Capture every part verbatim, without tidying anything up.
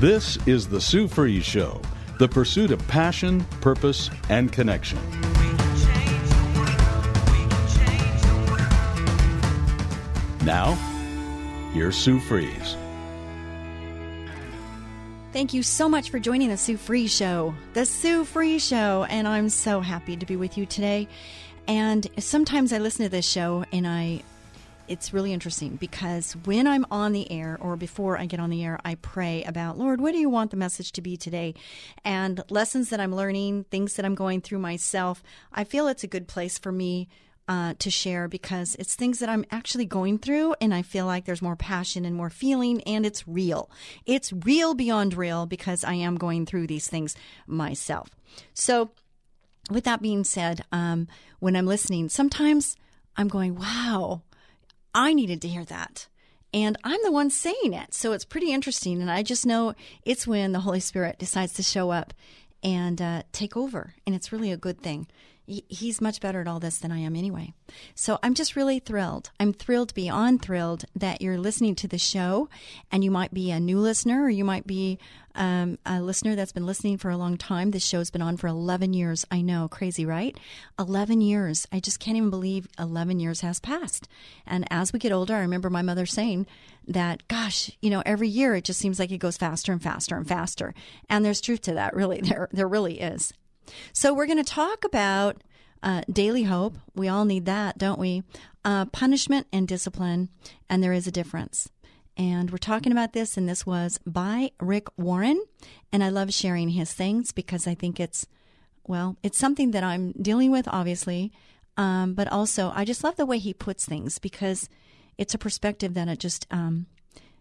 This is the Sue Frees Show, the pursuit of passion, purpose, and connection. Now, here's Sue Frees. Thank you so much for joining the Sue Frees Show, the Sue Frees Show, and I'm so happy to be with you today. And sometimes I listen to this show and I, it's really interesting because when I'm on the air or before I get on the air, I pray about, Lord, what do you want the message to be today? And lessons that I'm learning, things that I'm going through myself, I feel it's a good place for me uh, to share because it's things that I'm actually going through and I feel like there's more passion and more feeling and it's real. It's real beyond real because I am going through these things myself. So with that being said, um, when I'm listening, sometimes I'm going, wow, I needed to hear that. And I'm the one saying it. So it's pretty interesting. And I just know it's when the Holy Spirit decides to show up and uh, take over. And it's really a good thing. He, he's much better at all this than I am anyway. So I'm just really thrilled. I'm thrilled beyond thrilled that you're listening to the show. And you might be a new listener or you might be um, a listener that's been listening for a long time. This show's been on for eleven years. I know, crazy, right? eleven years. I just can't even believe eleven years has passed. And as we get older, I remember my mother saying that, gosh, you know, every year it just seems like it goes faster and faster and faster. And there's truth to that, really. There, there really is. So we're going to talk about uh, daily hope. We all need that, don't we? Uh, punishment and discipline, and there is a difference. And we're talking about this, and this was by Rick Warren. And I love sharing his things because I think it's, well, it's something that I'm dealing with, obviously. Um, but also, I just love the way he puts things because it's a perspective that it just, um,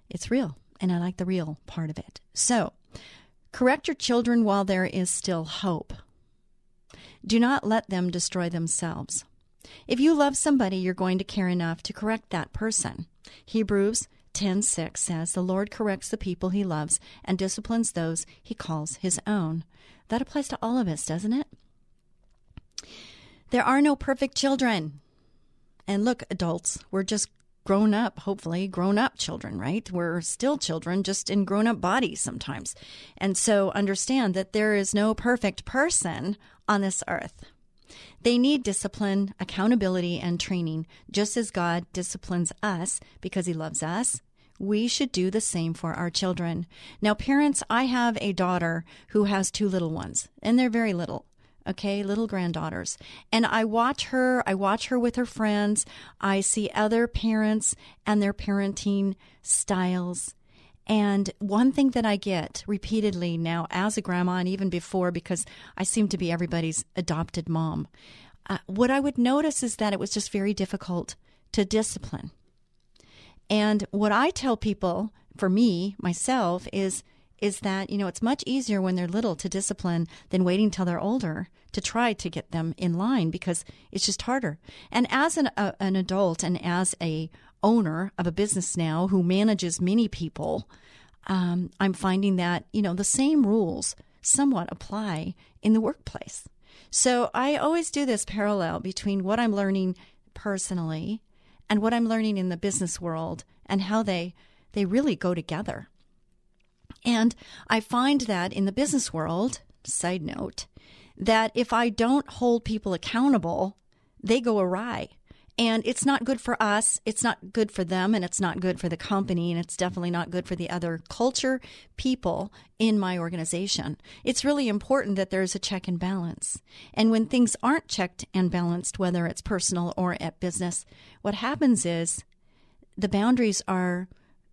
it's real. And I like the real part of it. So correct your children while there is still hope. Do not let them destroy themselves. If you love somebody, you're going to care enough to correct that person. Hebrews ten six says, "The Lord corrects the people he loves and disciplines those he calls his own." That applies to all of us, doesn't it? There are no perfect children. And look, adults, we're just grown up, hopefully, grown up children, right? We're still children, just in grown up bodies sometimes. And so understand that there is no perfect person on this earth. They need discipline, accountability, and training, just as God disciplines us because he loves us. We should do the same for our children. Now, parents, I have a daughter who has two little ones, and they're very little. Okay, little granddaughters. And I watch her, I watch her with her friends. I see other parents and their parenting styles. And one thing that I get repeatedly now as a grandma and even before, because I seem to be everybody's adopted mom, uh, what I would notice is that it was just very difficult to discipline. And what I tell people, for me, myself, is is that, you know, it's much easier when they're little to discipline than waiting till they're older to try to get them in line because it's just harder. And as an a, an adult and as a owner of a business now who manages many people, um, I'm finding that, you know, the same rules somewhat apply in the workplace. So I always do this parallel between what I'm learning personally and what I'm learning in the business world and how they they really go together. And I find that in the business world, side note, that if I don't hold people accountable, they go awry. And it's not good for us, it's not good for them, and it's not good for the company, and it's definitely not good for the other culture people in my organization. It's really important that there's a check and balance. And when things aren't checked and balanced, whether it's personal or at business, what happens is the boundaries are,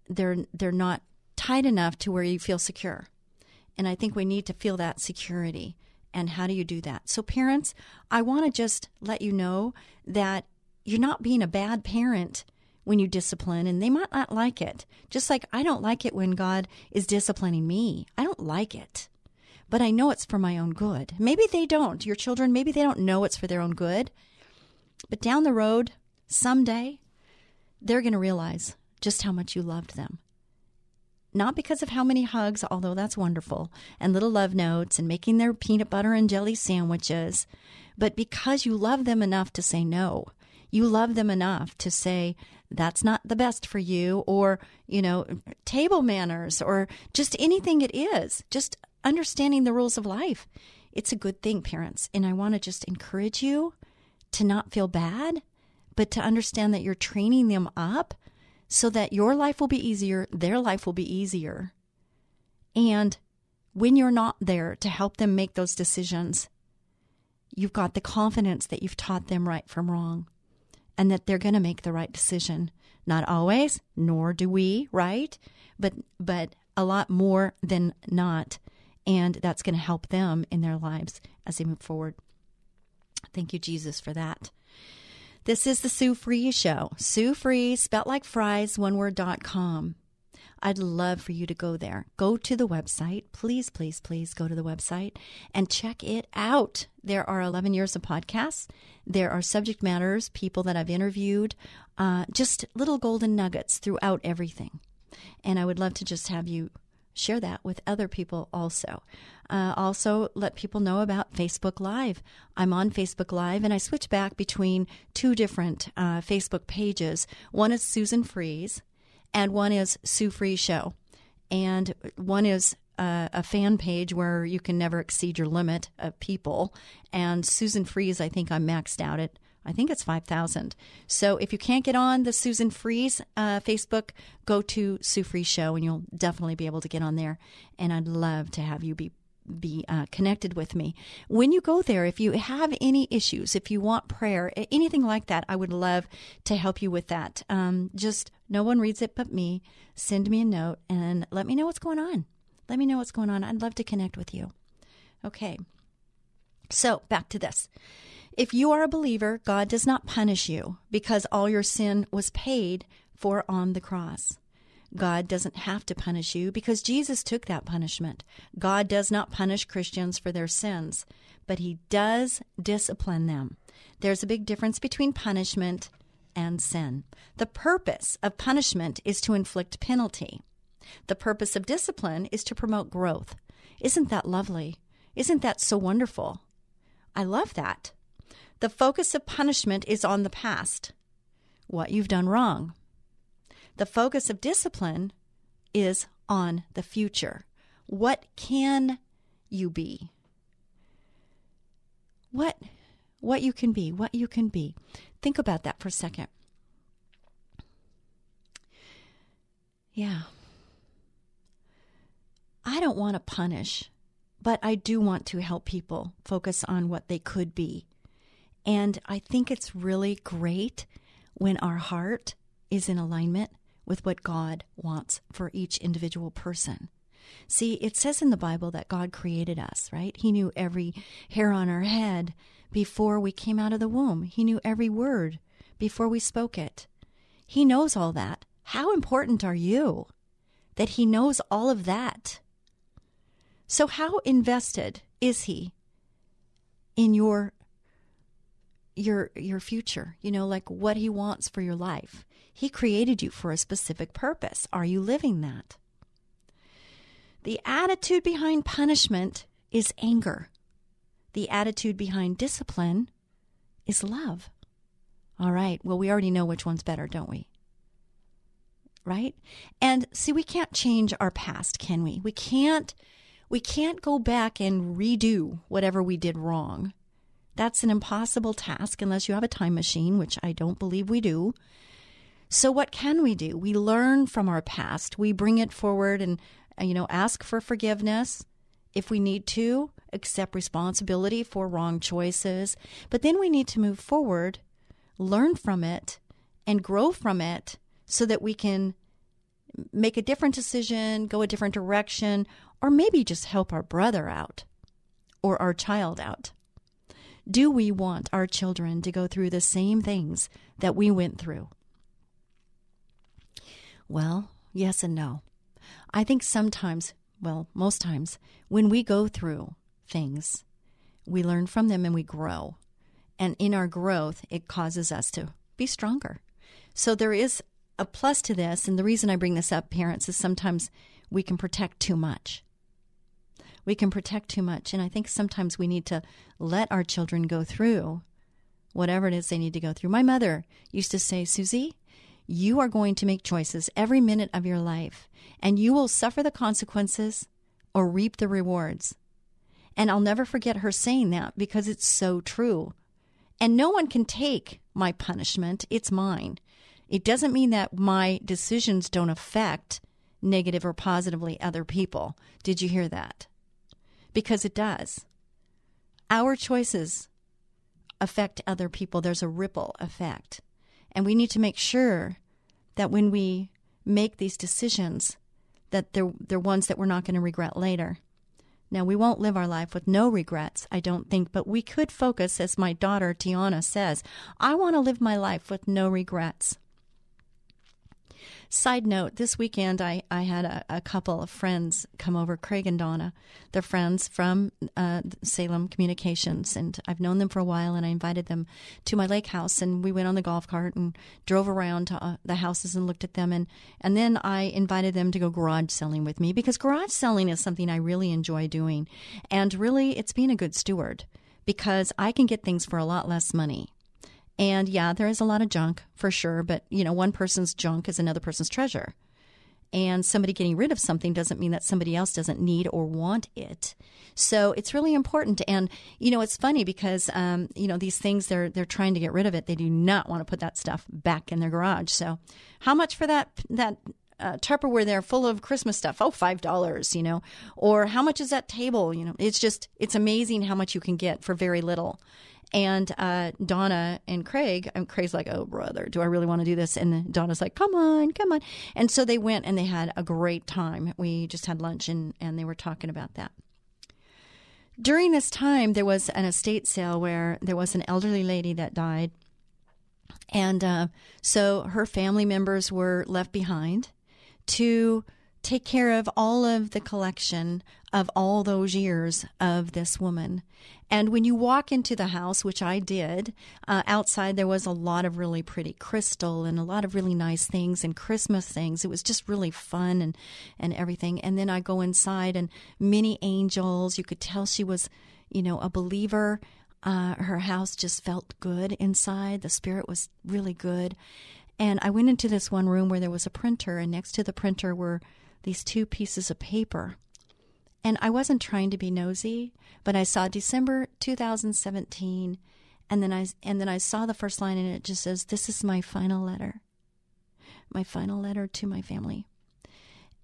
they're they're not tight enough to where you feel secure. And I think we need to feel that security. And how do you do that? So parents, I want to just let you know that you're not being a bad parent when you discipline, and they might not like it. Just like I don't like it when God is disciplining me. I don't like it, but I know it's for my own good. Maybe they don't. Your children, maybe they don't know it's for their own good, but down the road, someday, they're going to realize just how much you loved them. Not because of how many hugs, although that's wonderful, and little love notes and making their peanut butter and jelly sandwiches, but because you love them enough to say no. You love them enough to say, that's not the best for you, or, you know, table manners, or just anything it is, just understanding the rules of life. It's a good thing, parents. And I want to just encourage you to not feel bad, but to understand that you're training them up so that your life will be easier, their life will be easier. And when you're not there to help them make those decisions, you've got the confidence that you've taught them right from wrong, and that they're going to make the right decision. Not always, nor do we, right? But but a lot more than not. And that's going to help them in their lives as they move forward. Thank you, Jesus, for that. This is the Sue Frees Show. Sue Frees, spelt like fries, one word, dot com. I'd love for you to go there. Go to the website. Please, please, please go to the website and check it out. There are eleven years of podcasts. There are subject matters, people that I've interviewed, uh, just little golden nuggets throughout everything. And I would love to just have you share that with other people also. Uh, also, let people know about Facebook Live. I'm on Facebook Live, and I switch back between two different uh, Facebook pages. One is Susan Frees, and one is Sue Frees Show. And one is uh, a fan page where you can never exceed your limit of people. And Susan Frees, I think I'm maxed out at, I think it's five thousand. So if you can't get on the Susan Frees uh, Facebook, go to Sue Frees Show, and you'll definitely be able to get on there. And I'd love to have you be be uh, connected with me. When you go there, if you have any issues, if you want prayer, anything like that, I would love to help you with that. Um, just no one reads it but me. Send me a note and let me know what's going on. Let me know what's going on. I'd love to connect with you. Okay. So back to this. If you are a believer, God does not punish you because all your sin was paid for on the cross. God doesn't have to punish you because Jesus took that punishment. God does not punish Christians for their sins, but he does discipline them. There's a big difference between punishment and sin. The purpose of punishment is to inflict penalty. The purpose of discipline is to promote growth. Isn't that lovely? Isn't that so wonderful? I love that. The focus of punishment is on the past, what you've done wrong. The focus of discipline is on the future. What can you be? What what you can be, what you can be. Think about that for a second. Yeah. I don't want to punish, but I do want to help people focus on what they could be. And I think it's really great when our heart is in alignment with what God wants for each individual person. See, it says in the Bible that God created us, right? He knew every hair on our head before we came out of the womb. He knew every word before we spoke it. He knows all that. How important are you that he knows all of that? So how invested is he in your your your future? You know, like what he wants for your life. He created you for a specific purpose. Are you living that? The attitude behind punishment is anger. The attitude behind discipline is love. All right. Well, we already know which one's better, don't we? Right? And see, we can't change our past, can we? We can't, we can't go back and redo whatever we did wrong. That's an impossible task unless you have a time machine, which I don't believe we do. So what can we do? We learn from our past. We bring it forward and, you know, ask for forgiveness if we need to, accept responsibility for wrong choices. But then we need to move forward, learn from it, and grow from it so that we can make a different decision, go a different direction, or maybe just help our brother out or our child out. Do we want our children to go through the same things that we went through? Well, yes and no. I think sometimes, well, most times, when we go through things, we learn from them and we grow. And in our growth, it causes us to be stronger. So there is a plus to this. And the reason I bring this up, parents, is sometimes we can protect too much. We can protect too much. And I think sometimes we need to let our children go through whatever it is they need to go through. My mother used to say, Susie, you are going to make choices every minute of your life, and you will suffer the consequences or reap the rewards. And I'll never forget her saying that because it's so true. And no one can take my punishment. It's mine. It doesn't mean that my decisions don't affect negative or positively other people. Did you hear that? Because it does. Our choices affect other people. There's a ripple effect. And we need to make sure that when we make these decisions, that they're, they're ones that we're not going to regret later. Now, we won't live our life with no regrets, I don't think, but we could focus, as my daughter Tiana says, I want to live my life with no regrets. Side note, this weekend I, I had a, a couple of friends come over, Craig and Donna. They're friends from uh, Salem Communications, and I've known them for a while, and I invited them to my lake house, and we went on the golf cart and drove around to uh, the houses and looked at them, and, and then I invited them to go garage selling with me, because garage selling is something I really enjoy doing, and really it's being a good steward, because I can get things for a lot less money. And yeah, there is a lot of junk for sure, but you know, one person's junk is another person's treasure. And somebody getting rid of something doesn't mean that somebody else doesn't need or want it. So it's really important. And you know, it's funny because um, you know, these things they're they're trying to get rid of it. They do not want to put that stuff back in their garage. So, how much for that that Uh, Tupperware there full of Christmas stuff? Oh, five dollars, you know, or how much is that table? You know, it's just, it's amazing how much you can get for very little. And uh, Donna and Craig, and Craig's like, oh brother, do I really want to do this? And Donna's like, come on, come on. And so they went and they had a great time. We just had lunch and, and they were talking about that. During this time, there was an estate sale where there was an elderly lady that died. And uh, so her family members were left behind to take care of all of the collection of all those years of this woman. And when you walk into the house, which I did, uh, outside there was a lot of really pretty crystal and a lot of really nice things and Christmas things. It was just really fun and, and everything. And then I go inside and many angels. You could tell she was, you know, a believer. Uh, her house just felt good inside. The spirit was really good. And I went into this one room where there was a printer, and next to the printer were these two pieces of paper. And I wasn't trying to be nosy, but I saw December two thousand seventeen, and then I and then I saw the first line, and it just says, "This is my final letter, my final letter to my family."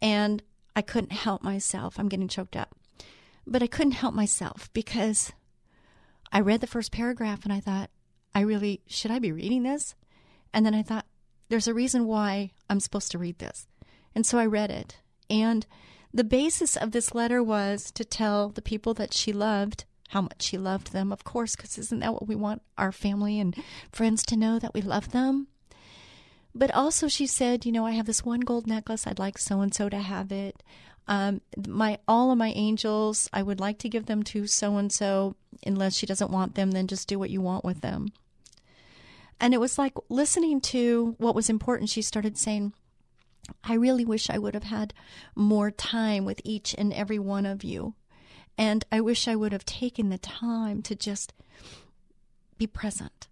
And I couldn't help myself. I'm getting choked up, but I couldn't help myself because I read the first paragraph, and I thought, "I really should I be reading this?" And then I thought, there's a reason why I'm supposed to read this. And so I read it. And the basis of this letter was to tell the people that she loved how much she loved them, of course, because isn't that what we want our family and friends to know, that we love them? But also she said, you know, I have this one gold necklace. I'd like so-and-so to have it. Um, my all of my angels, I would like to give them to so-and-so. Unless she doesn't want them, then just do what you want with them. And it was like listening to what was important. She started saying, I really wish I would have had more time with each and every one of you. And I wish I would have taken the time to just be present.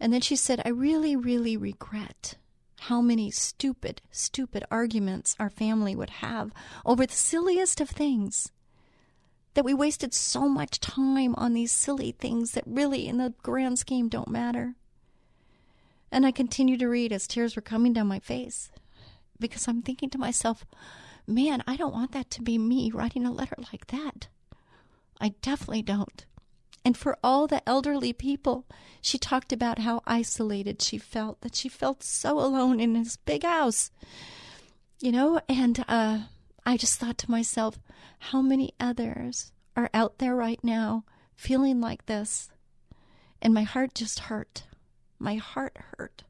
And then she said, I really, really regret how many stupid, stupid arguments our family would have over the silliest of things. That we wasted so much time on these silly things that really in the grand scheme don't matter. And I continued to read as tears were coming down my face because I'm thinking to myself, man, I don't want that to be me writing a letter like that. I definitely don't. And for all the elderly people, she talked about how isolated she felt, that she felt so alone in this big house, you know, and, uh, I just thought to myself, how many others are out there right now feeling like this, and my heart just hurt. My heart hurt.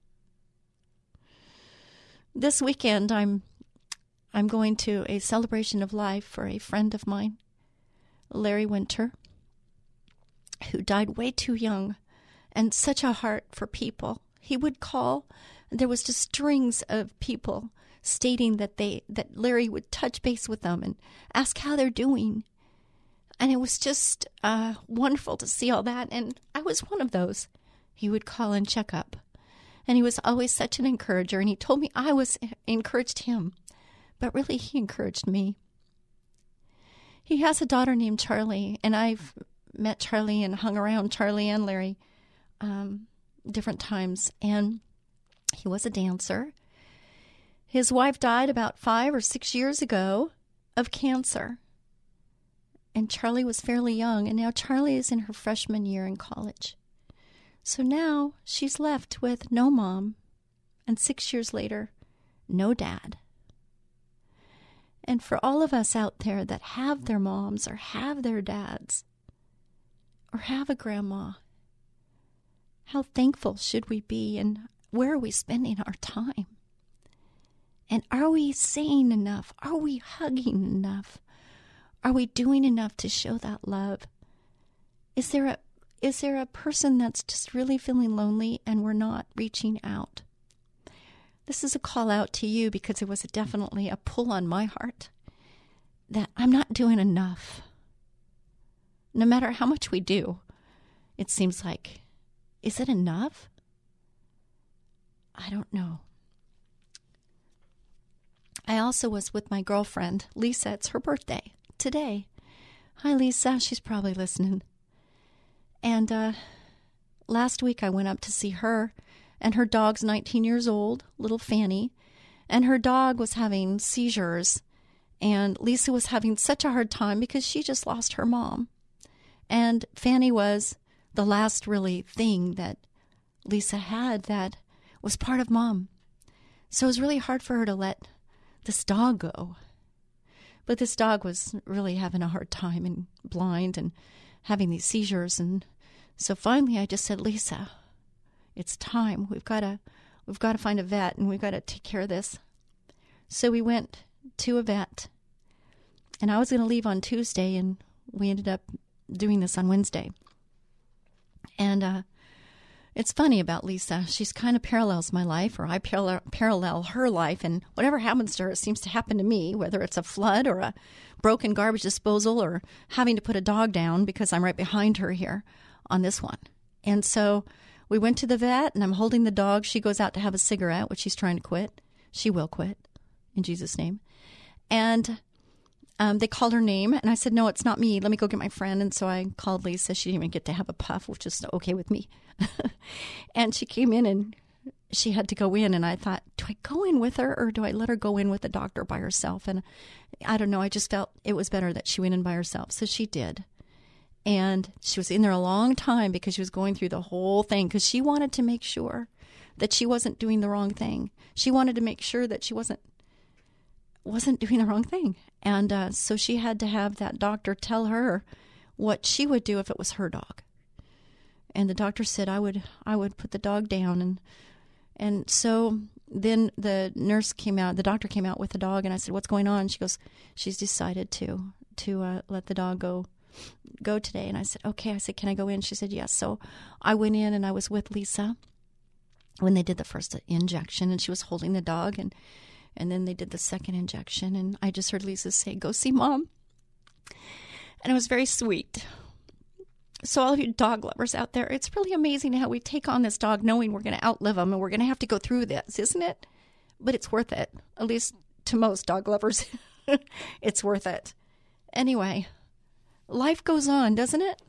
This weekend, I'm I'm going to a celebration of life for a friend of mine, Larry Winter, who died way too young, and such a heart for people. He would call, and there was just strings of people stating that they that Larry would touch base with them and ask how they're doing. And it was just uh, wonderful to see all that, and I was one of those. He would call and check up, and he was always such an encourager, and he told me I was encouraged him, but really he encouraged me. He has a daughter named Charlie, and I've met Charlie and hung around Charlie and Larry um, different times, and he was a dancer. His wife died about five or six years ago of cancer. And Charlie was fairly young, and now Charlie is in her freshman year in college. So now she's left with no mom, and six years later, no dad. And for all of us out there that have their moms or have their dads or have a grandma, how thankful should we be, and where are we spending our time? And are we saying enough? Are we hugging enough? Are we doing enough to show that love? Is there a is there a person that's just really feeling lonely and we're not reaching out? This is a call out to you, because it was definitely a pull on my heart that I'm not doing enough. No matter how much we do, it seems like, is it enough? I don't know. I also was with my girlfriend, Lisa. It's her birthday today. Hi, Lisa. She's probably listening. And uh, last week I went up to see her, and her dog's nineteen years old, little Fanny, and her dog was having seizures, and Lisa was having such a hard time because she just lost her mom. And Fanny was the last really thing that Lisa had that was part of mom. So it was really hard for her to let this dog go. But this dog was really having a hard time and blind and having these seizures. And so finally I just said, Lisa, it's time. We've got to we've got to find a vet, and we've got to take care of this. So we went to a vet, and I was going to leave on Tuesday, and we ended up doing this on Wednesday. And uh, it's funny about Lisa. She's kind of parallels my life, or I parallel, parallel her life, and whatever happens to her seems to happen to me, whether it's a flood or a broken garbage disposal or having to put a dog down, because I'm right behind her here on this one. And so we went to the vet, and I'm holding the dog. She goes out to have a cigarette, which she's trying to quit. She will quit, in Jesus' name. And um, they called her name, and I said, no, it's not me. Let me go get my friend. And so I called Lisa. She didn't even get to have a puff, which is okay with me. And she came in, and she had to go in. And I thought, do I go in with her, or do I let her go in with the doctor by herself? And I don't know. I just felt it was better that she went in by herself. So she did. And she was in there a long time, because she was going through the whole thing, because she wanted to make sure that she wasn't doing the wrong thing. She wanted to make sure that she wasn't wasn't doing the wrong thing. And uh, so she had to have that doctor tell her what she would do if it was her dog. And the doctor said, I would I would put the dog down. And and so then the nurse came out, the doctor came out with the dog, and I said, what's going on? She goes, she's decided to, to uh, let the dog go. go today. And I said, okay. I said, can I go in? She said, yes. So I went in, and I was with Lisa when they did the first injection, and she was holding the dog, and, and then they did the second injection. And I just heard Lisa say, go see mom. And it was very sweet. So all of you dog lovers out there, it's really amazing how we take on this dog knowing we're going to outlive him, and we're going to have to go through this, isn't it? But it's worth it. At least to most dog lovers, it's worth it. Anyway, life goes on, doesn't it?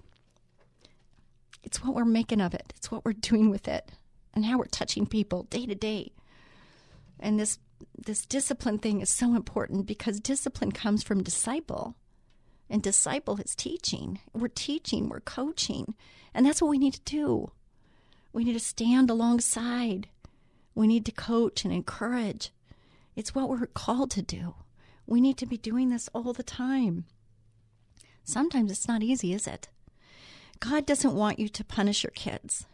It's what we're making of it. It's what we're doing with it, and how we're touching people day to day. And this this discipline thing is so important, because discipline comes from disciple, and disciple is teaching. We're teaching, we're coaching, and that's what we need to do. We need to stand alongside. We need to coach and encourage. It's what we're called to do. We need to be doing this all the time. Sometimes it's not easy, is it? God doesn't want you to punish your kids.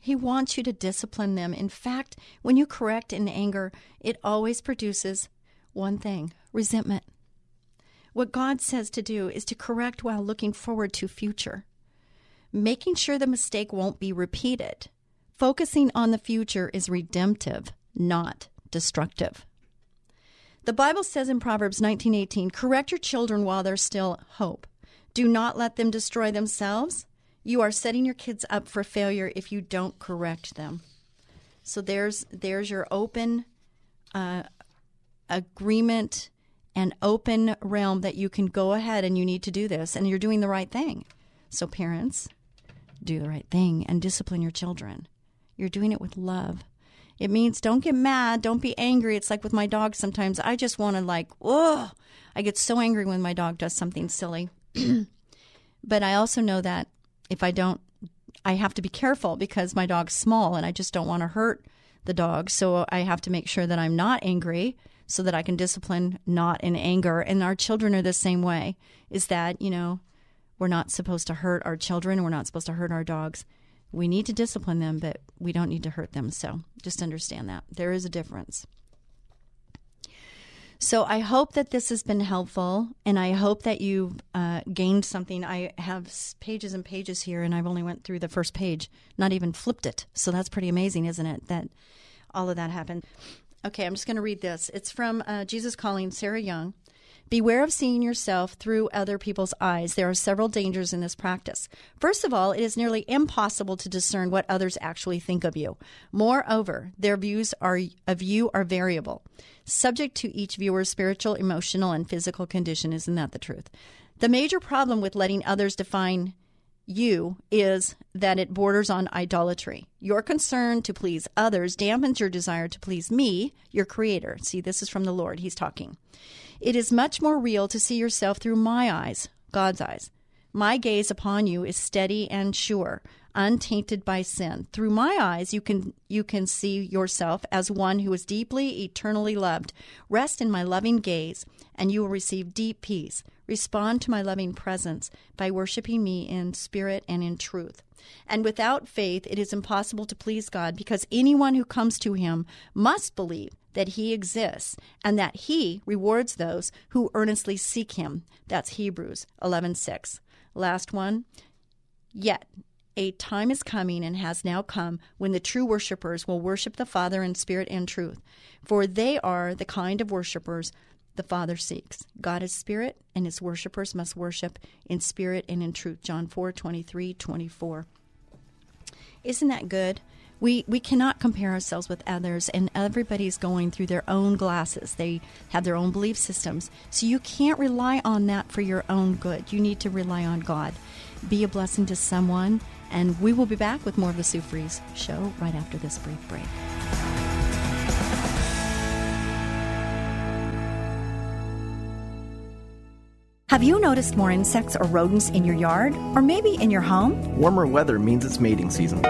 He wants you to discipline them. In fact, when you correct in anger, it always produces one thing, resentment. What God says to do is to correct while looking forward to future, making sure the mistake won't be repeated. Focusing on the future is redemptive, not destructive. The Bible says in Proverbs nineteen eighteen, correct your children while there's still hope. Do not let them destroy themselves. You are setting your kids up for failure if you don't correct them. So there's there's your open uh, agreement and open realm that you can go ahead and you need to do this, and you're doing the right thing. So parents, do the right thing and discipline your children. You're doing it with love. It means don't get mad. Don't be angry. It's like with my dog sometimes. I just want to like, oh, I get so angry when my dog does something silly. But I also know that if I don't, I have to be careful because my dog's small and I just don't want to hurt the dog. So I have to make sure that I'm not angry so that I can discipline not in anger. And our children are the same way, is that, you know, we're not supposed to hurt our children. We're not supposed to hurt our dogs. We need to discipline them, but we don't need to hurt them. So just understand that. There is a difference. So I hope that this has been helpful, and I hope that you've uh, gained something. I have pages and pages here, and I've only went through the first page, not even flipped it. So that's pretty amazing, isn't it, that all of that happened. Okay, I'm just going to read this. It's from uh, Jesus Calling, Sarah Young. Beware of seeing yourself through other people's eyes. There are several dangers in this practice. First of all, it is nearly impossible to discern what others actually think of you. Moreover, their views are, of you are variable, subject to each viewer's spiritual, emotional, and physical condition. Isn't that the truth? The major problem with letting others define you is that it borders on idolatry. Your concern to please others dampens your desire to please me, your creator. See, this is from the Lord. He's talking. It is much more real to see yourself through my eyes, God's eyes. My gaze upon you is steady and sure, untainted by sin. Through my eyes, you can you can see yourself as one who is deeply, eternally loved. Rest in my loving gaze, and you will receive deep peace. Respond to my loving presence by worshiping me in spirit and in truth. And without faith, it is impossible to please God, because anyone who comes to him must believe that he exists and that he rewards those who earnestly seek him. That's Hebrews eleven six. Last one. Yet a time is coming and has now come when the true worshipers will worship the Father in spirit and truth, for they are the kind of worshipers the Father seeks. God is spirit, and his worshipers must worship in spirit and in truth. John four twenty-three, twenty-four. Isn't that good? We we cannot compare ourselves with others, and everybody's going through their own glasses. They have their own belief systems. So you can't rely on that for your own good. You need to rely on God. Be a blessing to someone, and we will be back with more of the Sue Frees Show right after this brief break. Have you noticed more insects or rodents in your yard, or maybe in your home? Warmer weather means it's mating season.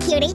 Cutie,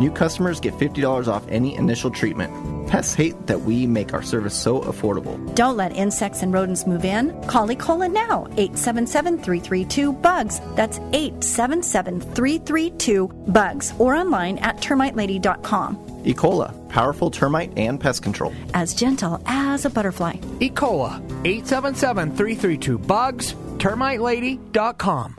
New customers get fifty dollars off any initial treatment. Pests hate that we make our service so affordable. Don't let insects and rodents move in. Call Ecola now, eight seven seven, three three two, B U G S. That's eight seven seven, three three two, B U G S, or online at termite lady dot com. Ecola, powerful termite and pest control. As gentle as a butterfly. Ecola, eight seven seven, three three two, B U G S, termite lady dot com.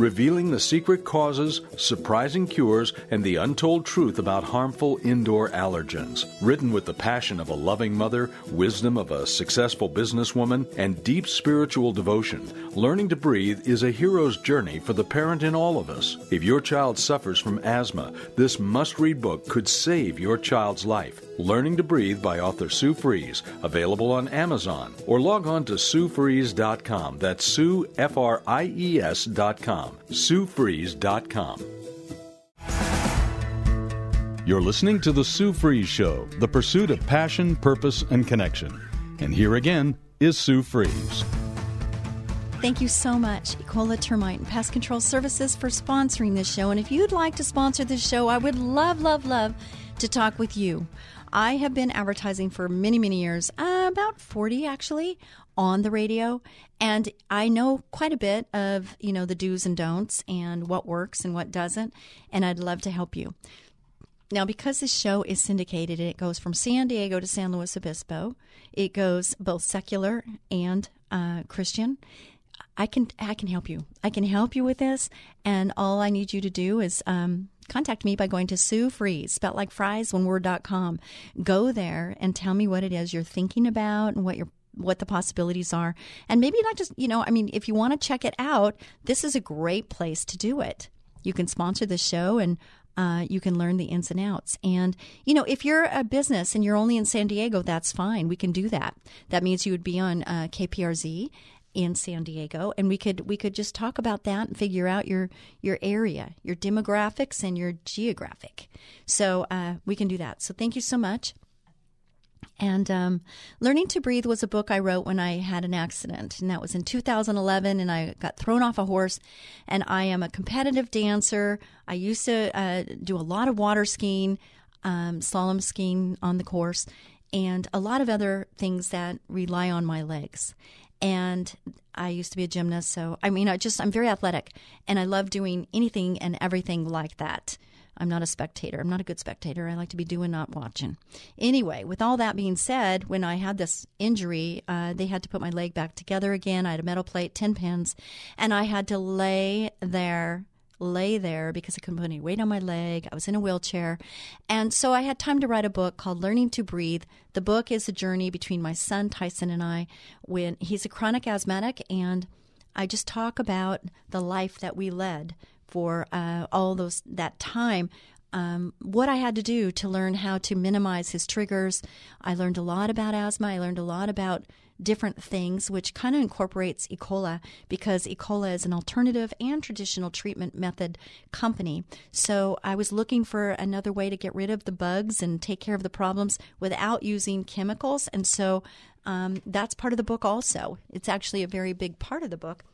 revealing the secret causes, surprising cures, and the untold truth about harmful indoor allergens. Written with the passion of a loving mother, wisdom of a successful businesswoman, and deep spiritual devotion, Learning to Breathe is a hero's journey for the parent in all of us. If your child suffers from asthma, this must-read book could save your child's life. Learning to Breathe by author Sue Frees, available on Amazon, or log on to sue frees dot com. That's Sue, F R I E S dot com, sue frees dot com. You're listening to The Sue Frees Show, the pursuit of passion, purpose, and connection. And here again is Sue Frees. Thank you so much, Ecola Termite and Pest Control Services, for sponsoring this show. And if you'd like to sponsor this show, I would love, love, love to talk with you. I have been advertising for many, many years, uh, about forty actually, on the radio. And I know quite a bit of, you know, the do's and don'ts and what works and what doesn't. And I'd love to help you. Now, because this show is syndicated, and it goes from San Diego to San Luis Obispo, it goes both secular and uh, Christian. I can I can help you. I can help you with this. And all I need you to do is um, contact me by going to Sue Frees, spelled like fries, one word, dot com. Go there and tell me what it is you're thinking about and what you're what the possibilities are. And maybe not just, you know, I mean, if you want to check it out, this is a great place to do it. You can sponsor the show, and Uh, you can learn the ins and outs. And, you know, if you're a business and you're only in San Diego, that's fine. We can do that. That means you would be on uh, K P R Z in San Diego, and we could we could just talk about that and figure out your your area, your demographics, and your geographic. So uh, we can do that. So thank you so much. And um, Learning to Breathe was a book I wrote when I had an accident, and that was in two thousand eleven, and I got thrown off a horse, and I am a competitive dancer. I used to uh, do a lot of water skiing, um, slalom skiing on the course, and a lot of other things that rely on my legs. And I used to be a gymnast, so I mean, I just, I'm very athletic, and I love doing anything and everything like that. I'm not a spectator. I'm not a good spectator. I like to be doing, not watching. Anyway, with all that being said, when I had this injury, uh, they had to put my leg back together again. I had a metal plate, ten pins, and I had to lay there, lay there because I couldn't put any weight on my leg. I was in a wheelchair. And so I had time to write a book called Learning to Breathe. The book is a journey between my son, Tyson, and I. When he's a chronic asthmatic, and I just talk about the life that we led for uh, all those that time, um, what I had to do to learn how to minimize his triggers. I learned a lot about asthma. I learned a lot about different things, which kind of incorporates Ecola, because Ecola is an alternative and traditional treatment method company. So I was looking for another way to get rid of the bugs and take care of the problems without using chemicals. And so um, that's part of the book also. It's actually a very big part of the book.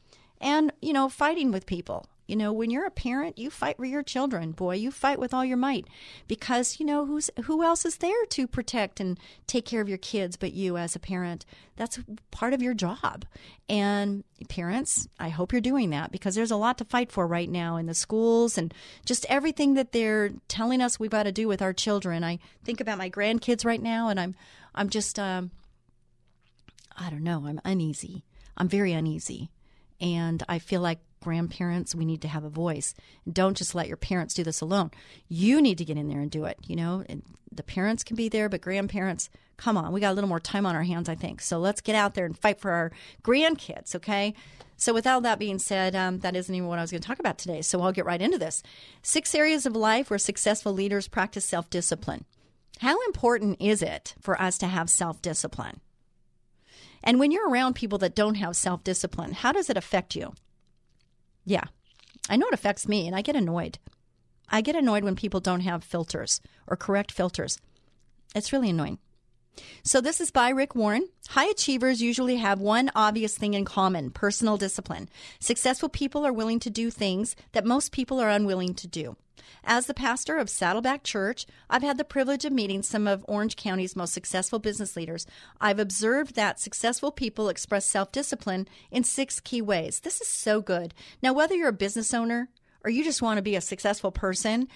And, you know, fighting with people. You know, when you're a parent, you fight for your children. Boy, you fight with all your might, because, you know, who's who else is there to protect and take care of your kids but you as a parent? That's part of your job. And parents, I hope you're doing that, because there's a lot to fight for right now in the schools and just everything that they're telling us we've got to do with our children. I think about my grandkids right now, and I'm I'm just, um, I don't know, I'm uneasy. I'm very uneasy. And I feel like grandparents, we need to have a voice. Don't just let your parents do this alone. You need to get in there and do it. You know, and the parents can be there, but grandparents, come on, we got a little more time on our hands, I think. So let's get out there and fight for our grandkids, okay? So with all that being said, um, that isn't even what I was going to talk about today, so I'll get right into this. Six areas of life where successful leaders practice self-discipline. How important is it for us to have self-discipline? And when you're around people that don't have self-discipline, how does it affect you? Yeah, I know it affects me, and I get annoyed. I get annoyed when people don't have filters or correct filters. It's really annoying. So this is by Rick Warren. High achievers usually have one obvious thing in common: personal discipline. Successful people are willing to do things that most people are unwilling to do. As the pastor of Saddleback Church, I've had the privilege of meeting some of Orange County's most successful business leaders. I've observed that successful people express self-discipline in six key ways. This is so good. Now, whether you're a business owner or you just want to be a successful person,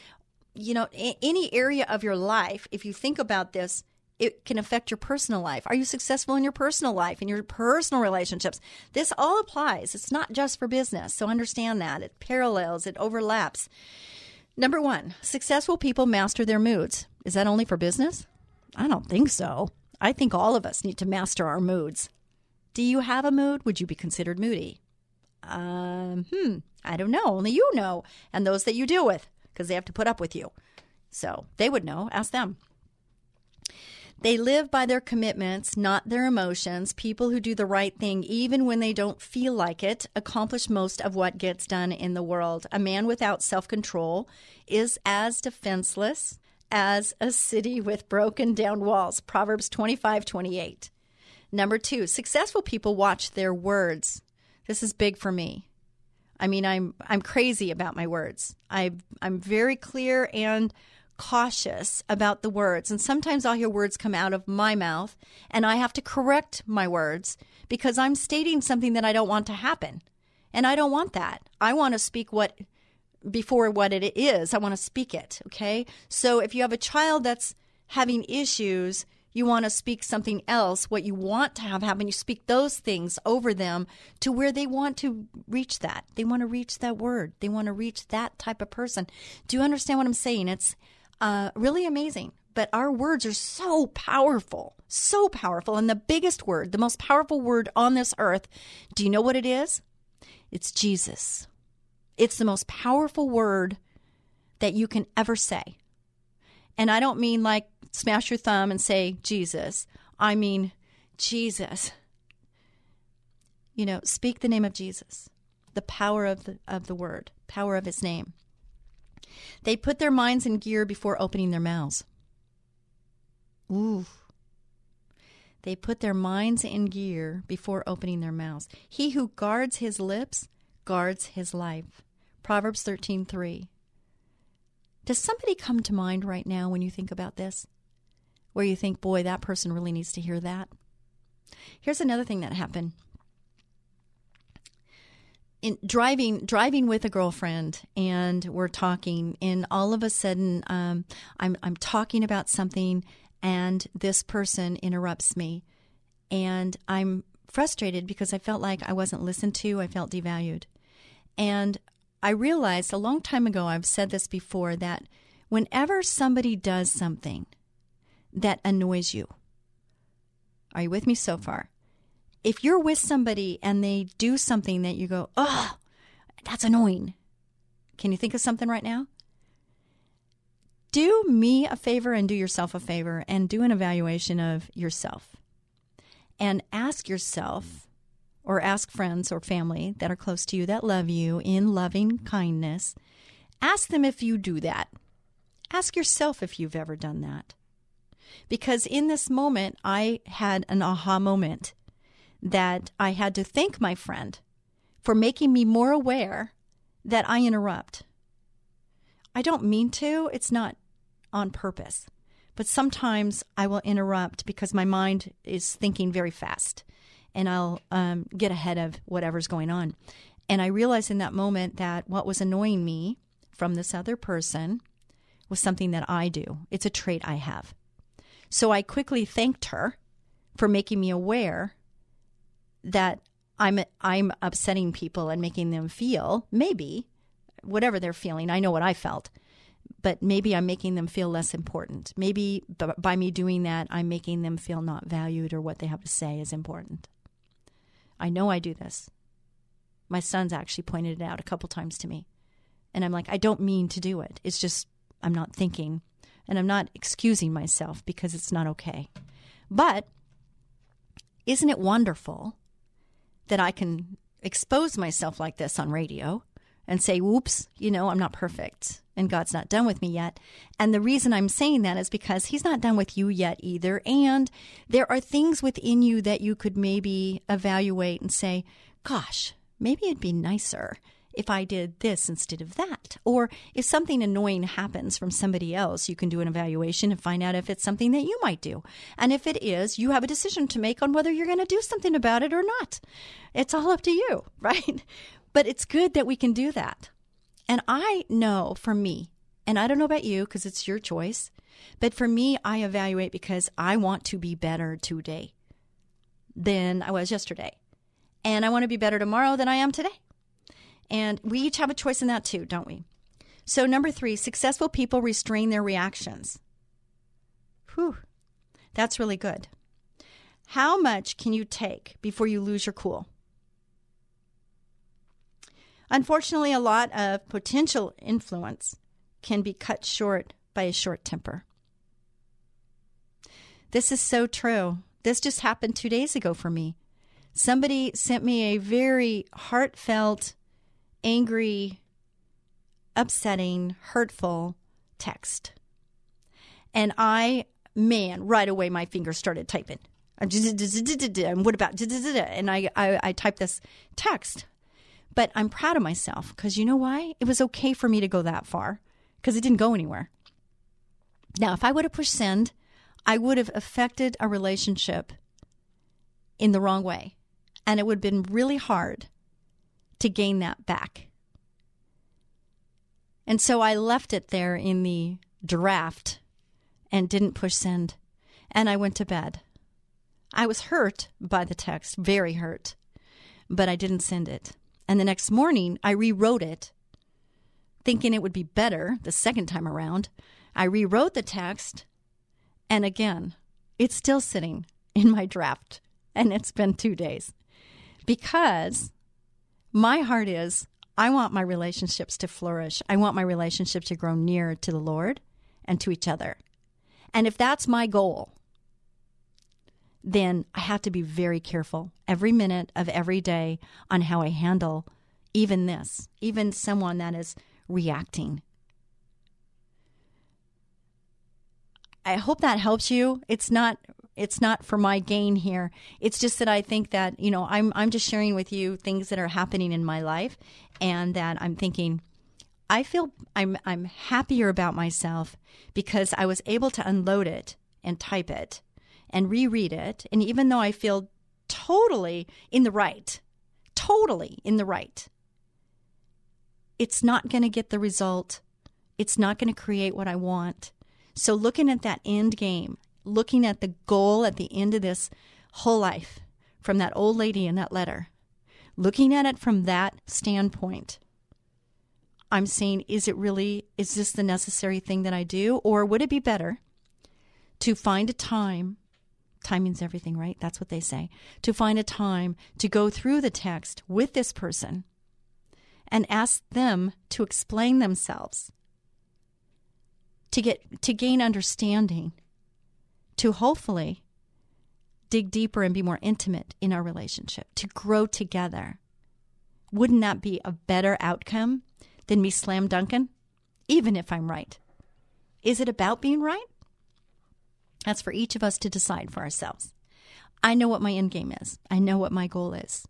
you know, any area of your life, if you think about this, It can affect your personal life. Are you successful in your personal life, in your personal relationships? This all applies. It's not just for business. So understand that. It parallels. It overlaps. Number one, successful people master their moods. Is that only for business? I don't think so. I think all of us need to master our moods. Do you have a mood? Would you be considered moody? Um, hmm, I don't know. Only you know, and those that you deal with, because they have to put up with you. So they would know. Ask them. They live by their commitments, not their emotions. People who do the right thing, even when they don't feel like it, accomplish most of what gets done in the world. A man without self-control is as defenseless as a city with broken down walls. Proverbs twenty-five twenty-eight. Number two, successful people watch their words. This is big for me. I mean, I'm I'm crazy about my words. I I'm very clear and cautious about the words, and sometimes I'll hear words come out of my mouth and I have to correct my words because I'm stating something that I don't want to happen, and I don't want that. I want to speak what before what it is. I want to speak it, okay? So if you have a child that's having issues, you want to speak something else, what you want to have happen. You speak those things over them to where they want to reach that. They want to reach that word. They want to reach that type of person. Do you understand what I'm saying? It's uh, really amazing. But our words are so powerful, so powerful. And the biggest word, the most powerful word on this earth, do you know what it is? It's Jesus. It's the most powerful word that you can ever say. And I don't mean like smash your thumb and say, Jesus. I mean, Jesus. You know, speak the name of Jesus, the power of the, of the word, power of his name. They put their minds in gear before opening their mouths. Ooh. They put their minds in gear before opening their mouths. He who guards his lips guards his life. Proverbs thirteen three. Does somebody come to mind right now when you think about this, where you think, boy, that person really needs to hear that? Here's another thing that happened. In driving, driving with a girlfriend, and we're talking, and all of a sudden um, I'm, I'm talking about something, and this person interrupts me, and I'm frustrated because I felt like I wasn't listened to. I felt devalued. And I realized a long time ago, I've said this before, that whenever somebody does something that annoys you, are you with me so far? If you're with somebody and they do something that you go, oh, that's annoying. Can you think of something right now? Do me a favor and do yourself a favor and do an evaluation of yourself and ask yourself, or ask friends or family that are close to you that love you in loving kindness. Ask them if you do that. Ask yourself if you've ever done that. Because in this moment, I had an aha moment that I had to thank my friend for making me more aware that I interrupt. I don't mean to. It's not on purpose. But sometimes I will interrupt because my mind is thinking very fast. And I'll um, get ahead of whatever's going on. And I realized in that moment that what was annoying me from this other person was something that I do. It's a trait I have. So I quickly thanked her for making me aware that I'm I'm upsetting people and making them feel, maybe, whatever they're feeling. I know what I felt. But maybe I'm making them feel less important. Maybe b- by me doing that, I'm making them feel not valued, or what they have to say is important. I know I do this. My son's actually pointed it out a couple times to me. And I'm like, I don't mean to do it. It's just I'm not thinking. And I'm not excusing myself because it's not okay. But isn't it wonderful that I can expose myself like this on radio and say, whoops, you know, I'm not perfect. And God's not done with me yet. And the reason I'm saying that is because he's not done with you yet either. And there are things within you that you could maybe evaluate and say, gosh, maybe it'd be nicer if I did this instead of that. Or if something annoying happens from somebody else, you can do an evaluation and find out if it's something that you might do. And if it is, you have a decision to make on whether you're going to do something about it or not. It's all up to you, right? But it's good that we can do that. And I know for me, And I don't know about you because it's your choice. But for me, I evaluate because I want to be better today than I was yesterday. And I want to be better tomorrow than I am today. And we each have a choice in that too, don't we? So number three, successful people restrain their reactions. Whew, that's really good. How much can you take before you lose your cool? Unfortunately, a lot of potential influence can be cut short by a short temper. This is so true. This just happened two days ago for me. Somebody sent me a very heartfelt, angry, upsetting, hurtful text. And I, man, right away my fingers started typing. And what about? And I, I, I typed this text. But I'm proud of myself because you know why? It was okay for me to go that far because it didn't go anywhere. Now, if I would have pushed send, I would have affected a relationship in the wrong way. And it would have been really hard to gain that back. And so I left it there in the draft and didn't push send. And I went to bed. I was hurt by the text, very hurt, but I didn't send it. And the next morning, I rewrote it, thinking it would be better the second time around. I rewrote the text, and again, it's still sitting in my draft, and it's been two days. Because my heart is, I want my relationships to flourish. I want my relationship to grow nearer to the Lord and to each other. And if that's my goal, then I have to be very careful every minute of every day on how I handle even this, even someone that is reacting. I hope that helps you. It's not it's not for my gain here. It's just that I think that, you know, I'm I'm just sharing with you things that are happening in my life and that I'm thinking I feel I'm I'm happier about myself because I was able to unload it and type it and reread it. And even though I feel totally in the right, totally in the right, it's not going to get the result. It's not going to create what I want. So looking at that end game, looking at the goal at the end of this whole life from that old lady in that letter, looking at it from that standpoint, I'm saying, is it really, is this the necessary thing that I do? Or would it be better to find a time? Timing's everything, right? That's what they say. To find a time to go through the text with this person and ask them to explain themselves, to get to gain understanding, to hopefully dig deeper and be more intimate in our relationship, to grow together. Wouldn't that be a better outcome than me slam dunking, even if I'm right? Is it about being right? That's for each of us to decide for ourselves. I know what my end game is. I know what my goal is.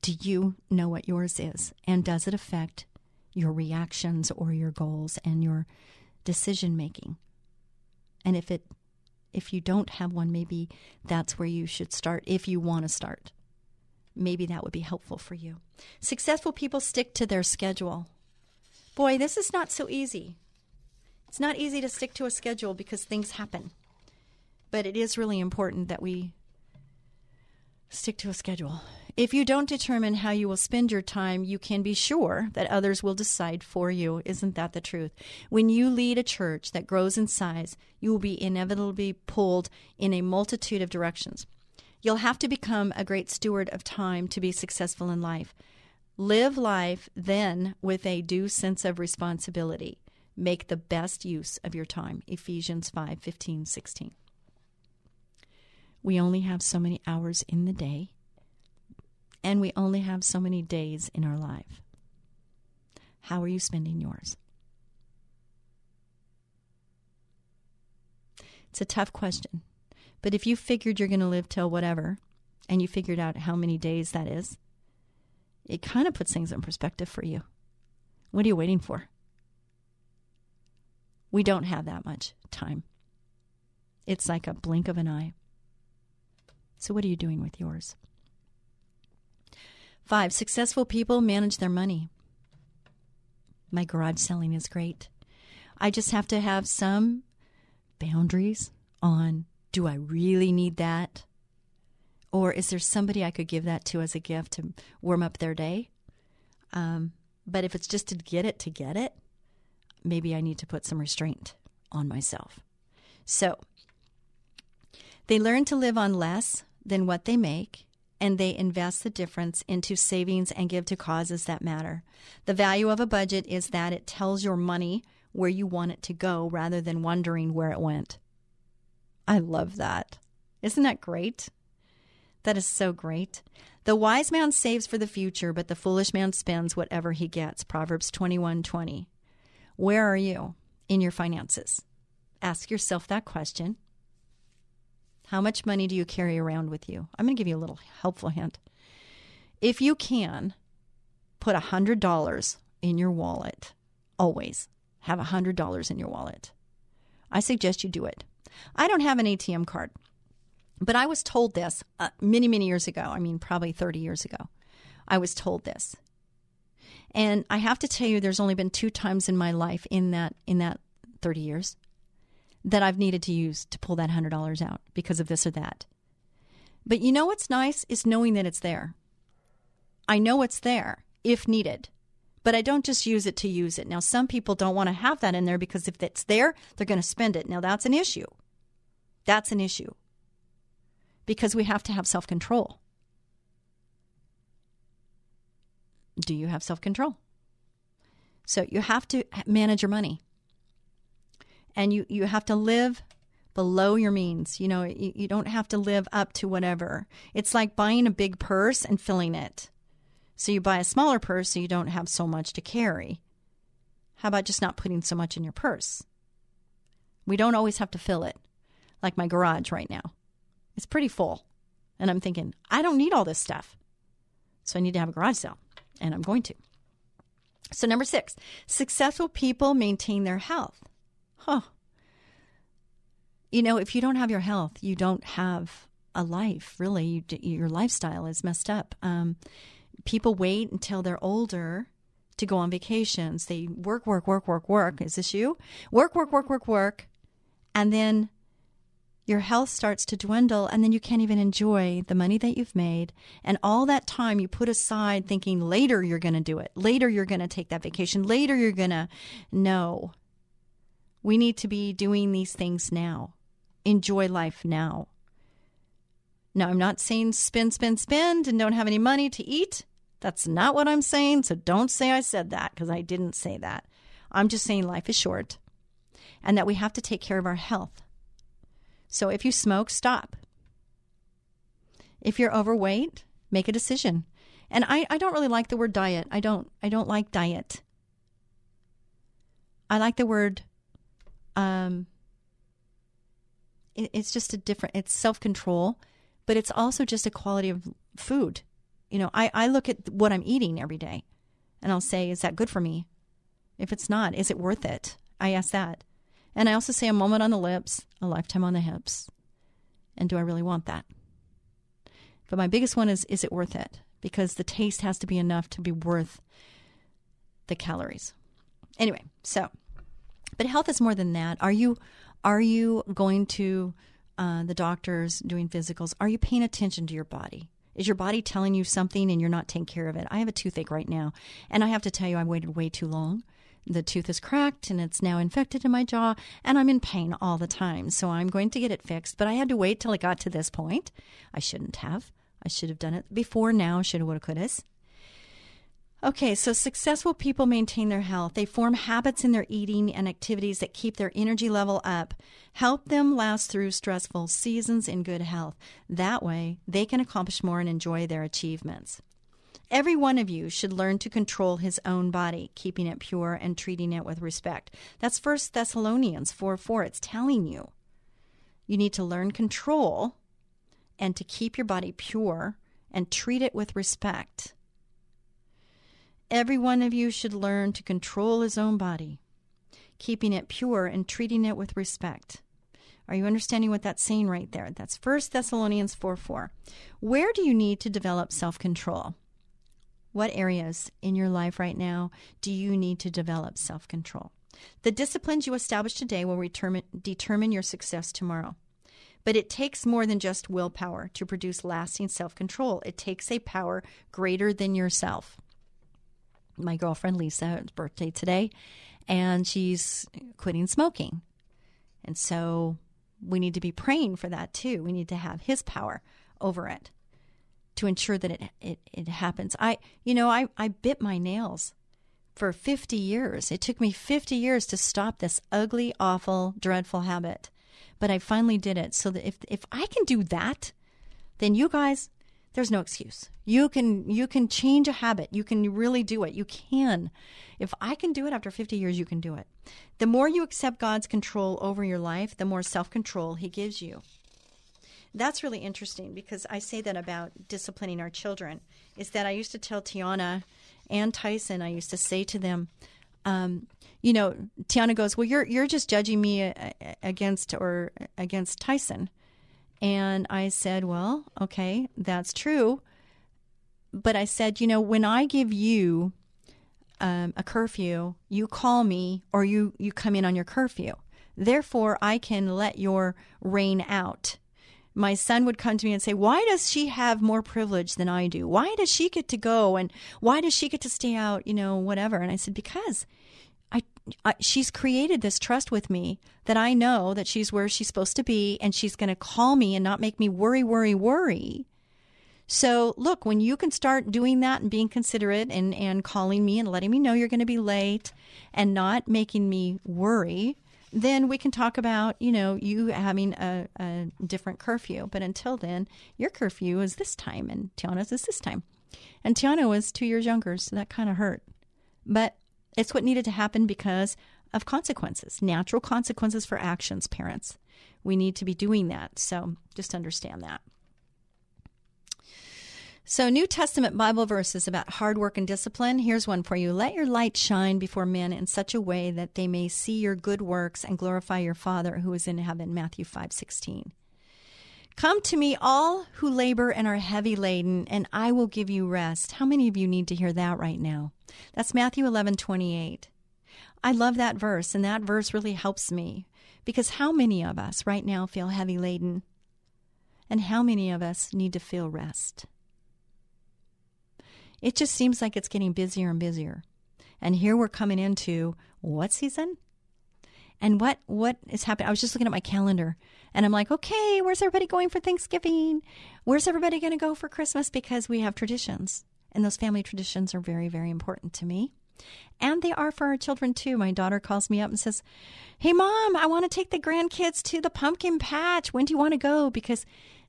Do you know what yours is? And does it affect your reactions or your goals and your decision making? And if it, if you don't have one, maybe that's where you should start if you want to start. Maybe that would be helpful for you. Successful people stick to their schedule. Boy, this is not so easy. It's not easy to stick to a schedule because things happen, but it is really important that we stick to a schedule. If you don't determine how you will spend your time, you can be sure that others will decide for you. Isn't that the truth? When you lead a church that grows in size, you will be inevitably pulled in a multitude of directions. You'll have to become a great steward of time to be successful in life. Live life then with a due sense of responsibility. Make the best use of your time. Ephesians five fifteen, sixteen. We only have so many hours in the day, and we only have so many days in our life. How are you spending yours? It's a tough question, but if you figured you're going to live till whatever, and you figured out how many days that is, it kind of puts things in perspective for you. What are you waiting for? We don't have that much time. It's like a blink of an eye. So what are you doing with yours? Five, successful people manage their money. my garage selling is great. I just have to have some boundaries on, do I really need that? Or is there somebody I could give that to as a gift to warm up their day? Um, but if it's just to get it to get it, maybe I need to put some restraint on myself. So they learn to live on less than what they make, and they invest the difference into savings and give to causes that matter. The value of a budget is that it tells your money where you want it to go rather than wondering where it went. I love that. Isn't that great? That is so great. The wise man saves for the future, but the foolish man spends whatever he gets. Proverbs twenty-one twenty. Where are you in your finances? Ask yourself that question. How much money do you carry around with you? I'm going to give you a little helpful hint. If you can, put one hundred dollars in your wallet. Always have one hundred dollars in your wallet. I suggest you do it. I don't have an A T M card, but I was told this uh, many, many years ago. I mean, probably thirty years ago, I was told this. And I have to tell you, there's only been two times in my life in that in that thirty years that I've needed to use to pull that one hundred dollars out because of this or that. But you know what's nice is knowing that it's there. I know it's there if needed, but I don't just use it to use it. Now, some people don't want to have that in there because if it's there, they're going to spend it. Now, that's an issue. That's an issue because we have to have self-control. Do you have self-control? So you have to manage your money. And you, you have to live below your means. You know, you, you don't have to live up to whatever. It's like buying a big purse and filling it. So you buy a smaller purse so you don't have so much to carry. How about just not putting so much in your purse? We don't always have to fill it. Like my garage right now. It's pretty full. And I'm thinking, I don't need all this stuff. So I need to have a garage sale. And I'm going to. So number six, successful people maintain their health. Huh. You know, if you don't have your health, you don't have a life, really. You, your lifestyle is messed up. Um, people wait until they're older to go on vacations. They work, work, work, work, work. Is this you? Work, work, work, work, work. And then your health starts to dwindle, and then you can't even enjoy the money that you've made. And all that time you put aside thinking later you're going to do it. Later you're going to take that vacation. Later you're going to... No. We need to be doing these things now. Enjoy life now. Now, I'm not saying spend, spend, spend, and don't have any money to eat. That's not what I'm saying, so don't say I said that because I didn't say that. I'm just saying life is short and that we have to take care of our health. So if you smoke, stop. If you're overweight, make a decision. And I, I don't really like the word diet. I don't I don't like diet. I like the word, um, it, it's just a different, it's self-control, but it's also just a quality of food. You know, I, I look at what I'm eating every day and I'll say, is that good for me? If it's not, is it worth it? I ask that. And I also say a moment on the lips, a lifetime on the hips. And do I really want that? But my biggest one is, is it worth it? Because the taste has to be enough to be worth the calories. Anyway, so, but health is more than that. Are you, are you going to uh, the doctors, doing physicals? Are you paying attention to your body? Is your body telling you something and you're not taking care of it? I have a toothache right now. And I have to tell you, I waited way too long. The tooth is cracked and it's now infected in my jaw and I'm in pain all the time. So I'm going to get it fixed. But I had to wait till it got to this point. I shouldn't have. I should have done it before now. Shoulda, woulda, couldas. Okay, so successful people maintain their health. They form habits in their eating and activities that keep their energy level up, help them last through stressful seasons in good health. That way, they can accomplish more and enjoy their achievements. Every one of you should learn to control his own body, keeping it pure and treating it with respect. That's First Thessalonians four four. It's telling you, you need to learn control and to keep your body pure and treat it with respect. Every one of you should learn to control his own body, keeping it pure and treating it with respect. Are you understanding what that's saying right there? That's First Thessalonians four four. Where do you need to develop self-control? What areas in your life right now do you need to develop self-control? The disciplines you establish today will determine, determine your success tomorrow. But it takes more than just willpower to produce lasting self-control. It takes a power greater than yourself. My girlfriend Lisa's birthday today, and she's quitting smoking. And so we need to be praying for that too. We need to have his power over it to ensure that it, it, it happens. I, you know, I, I bit my nails for fifty years. It took me fifty years to stop this ugly, awful, dreadful habit. But I finally did it. So that if, if I can do that, then you guys, there's no excuse. You can, you can change a habit. You can really do it. You can. If I can do it after fifty years, you can do it. The more you accept God's control over your life, the more self-control he gives you. That's really interesting, because I say that about disciplining our children, is that I used to tell Tiana and Tyson, I used to say to them, um, you know, Tiana goes, well, you're you're just judging me against or against Tyson. And I said, well, okay, that's true. But I said, you know, when I give you um, a curfew, you call me or you, you come in on your curfew. Therefore, I can let your reign out. My son would come to me and say, why does she have more privilege than I do? Why does she get to go? And why does she get to stay out, you know, whatever? And I said, because I, I she's created this trust with me that I know that she's where she's supposed to be, and she's going to call me and not make me worry, worry, worry. So look, when you can start doing that and being considerate and, and calling me and letting me know you're going to be late and not making me worry, then we can talk about, you know, you having a, a different curfew. But until then, your curfew is this time and Tiana's is this time. And Tiana was two years younger, so that kind of hurt. But it's what needed to happen because of consequences, natural consequences for actions, parents. We need to be doing that. So just understand that. So New Testament Bible verses about hard work and discipline. Here's one for you. Let your light shine before men in such a way that they may see your good works and glorify your Father who is in heaven. Matthew five sixteen. Come to me, all who labor and are heavy laden, and I will give you rest. How many of you need to hear that right now? That's Matthew eleven twenty-eight. I love that verse, and that verse really helps me, because how many of us right now feel heavy laden? And how many of us need to feel rest? It just seems like it's getting busier and busier. And here we're coming into what season? And what, what is happening? I was just looking at my calendar and I'm like, okay, where's everybody going for Thanksgiving? Where's everybody going to go for Christmas? Because we have traditions, and those family traditions are very, very important to me. And they are for our children too. My daughter calls me up and says, hey mom, I want to take the grandkids to the pumpkin patch. When do you want to go? Because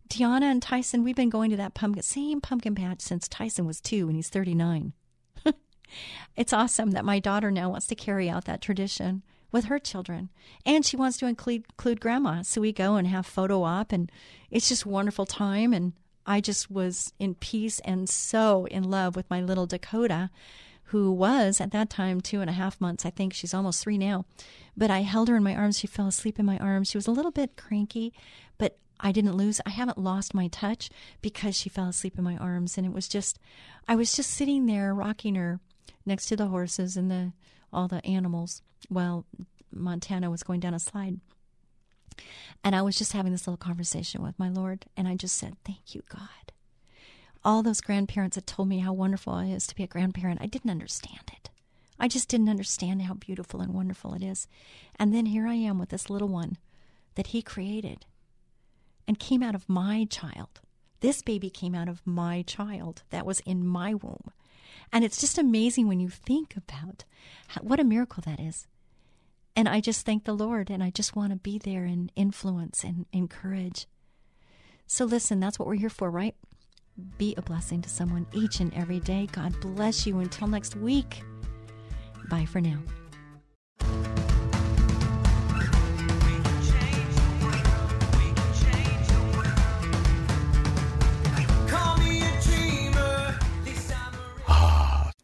Tiana and Tyson, we've been going to that pumpkin, same pumpkin patch since Tyson was two and he's thirty-nine. It's awesome that my daughter now wants to carry out that tradition with her children. And she wants to include, include grandma. So we go and have photo op, and it's just a wonderful time. And I just was in peace and so in love with my little Dakota, who was at that time two and a half months. I think she's almost three now. But I held her in my arms. She fell asleep in my arms. She was a little bit cranky, but I didn't lose, I haven't lost my touch because she fell asleep in my arms. And it was just, I was just sitting there rocking her next to the horses and the all the animals while Montana was going down a slide. And I was just having this little conversation with my Lord. And I just said, thank you, God. All those grandparents had told me how wonderful it is to be a grandparent. I didn't understand it. I just didn't understand how beautiful and wonderful it is. And then here I am with this little one that he created. And came out of my child. This baby came out of my child that was in my womb. And it's just amazing when you think about how, what a miracle that is. And I just thank the Lord, and I just want to be there and influence and encourage. So listen, that's what we're here for, right? Be a blessing to someone each and every day. God bless you. Until next week. Bye for now.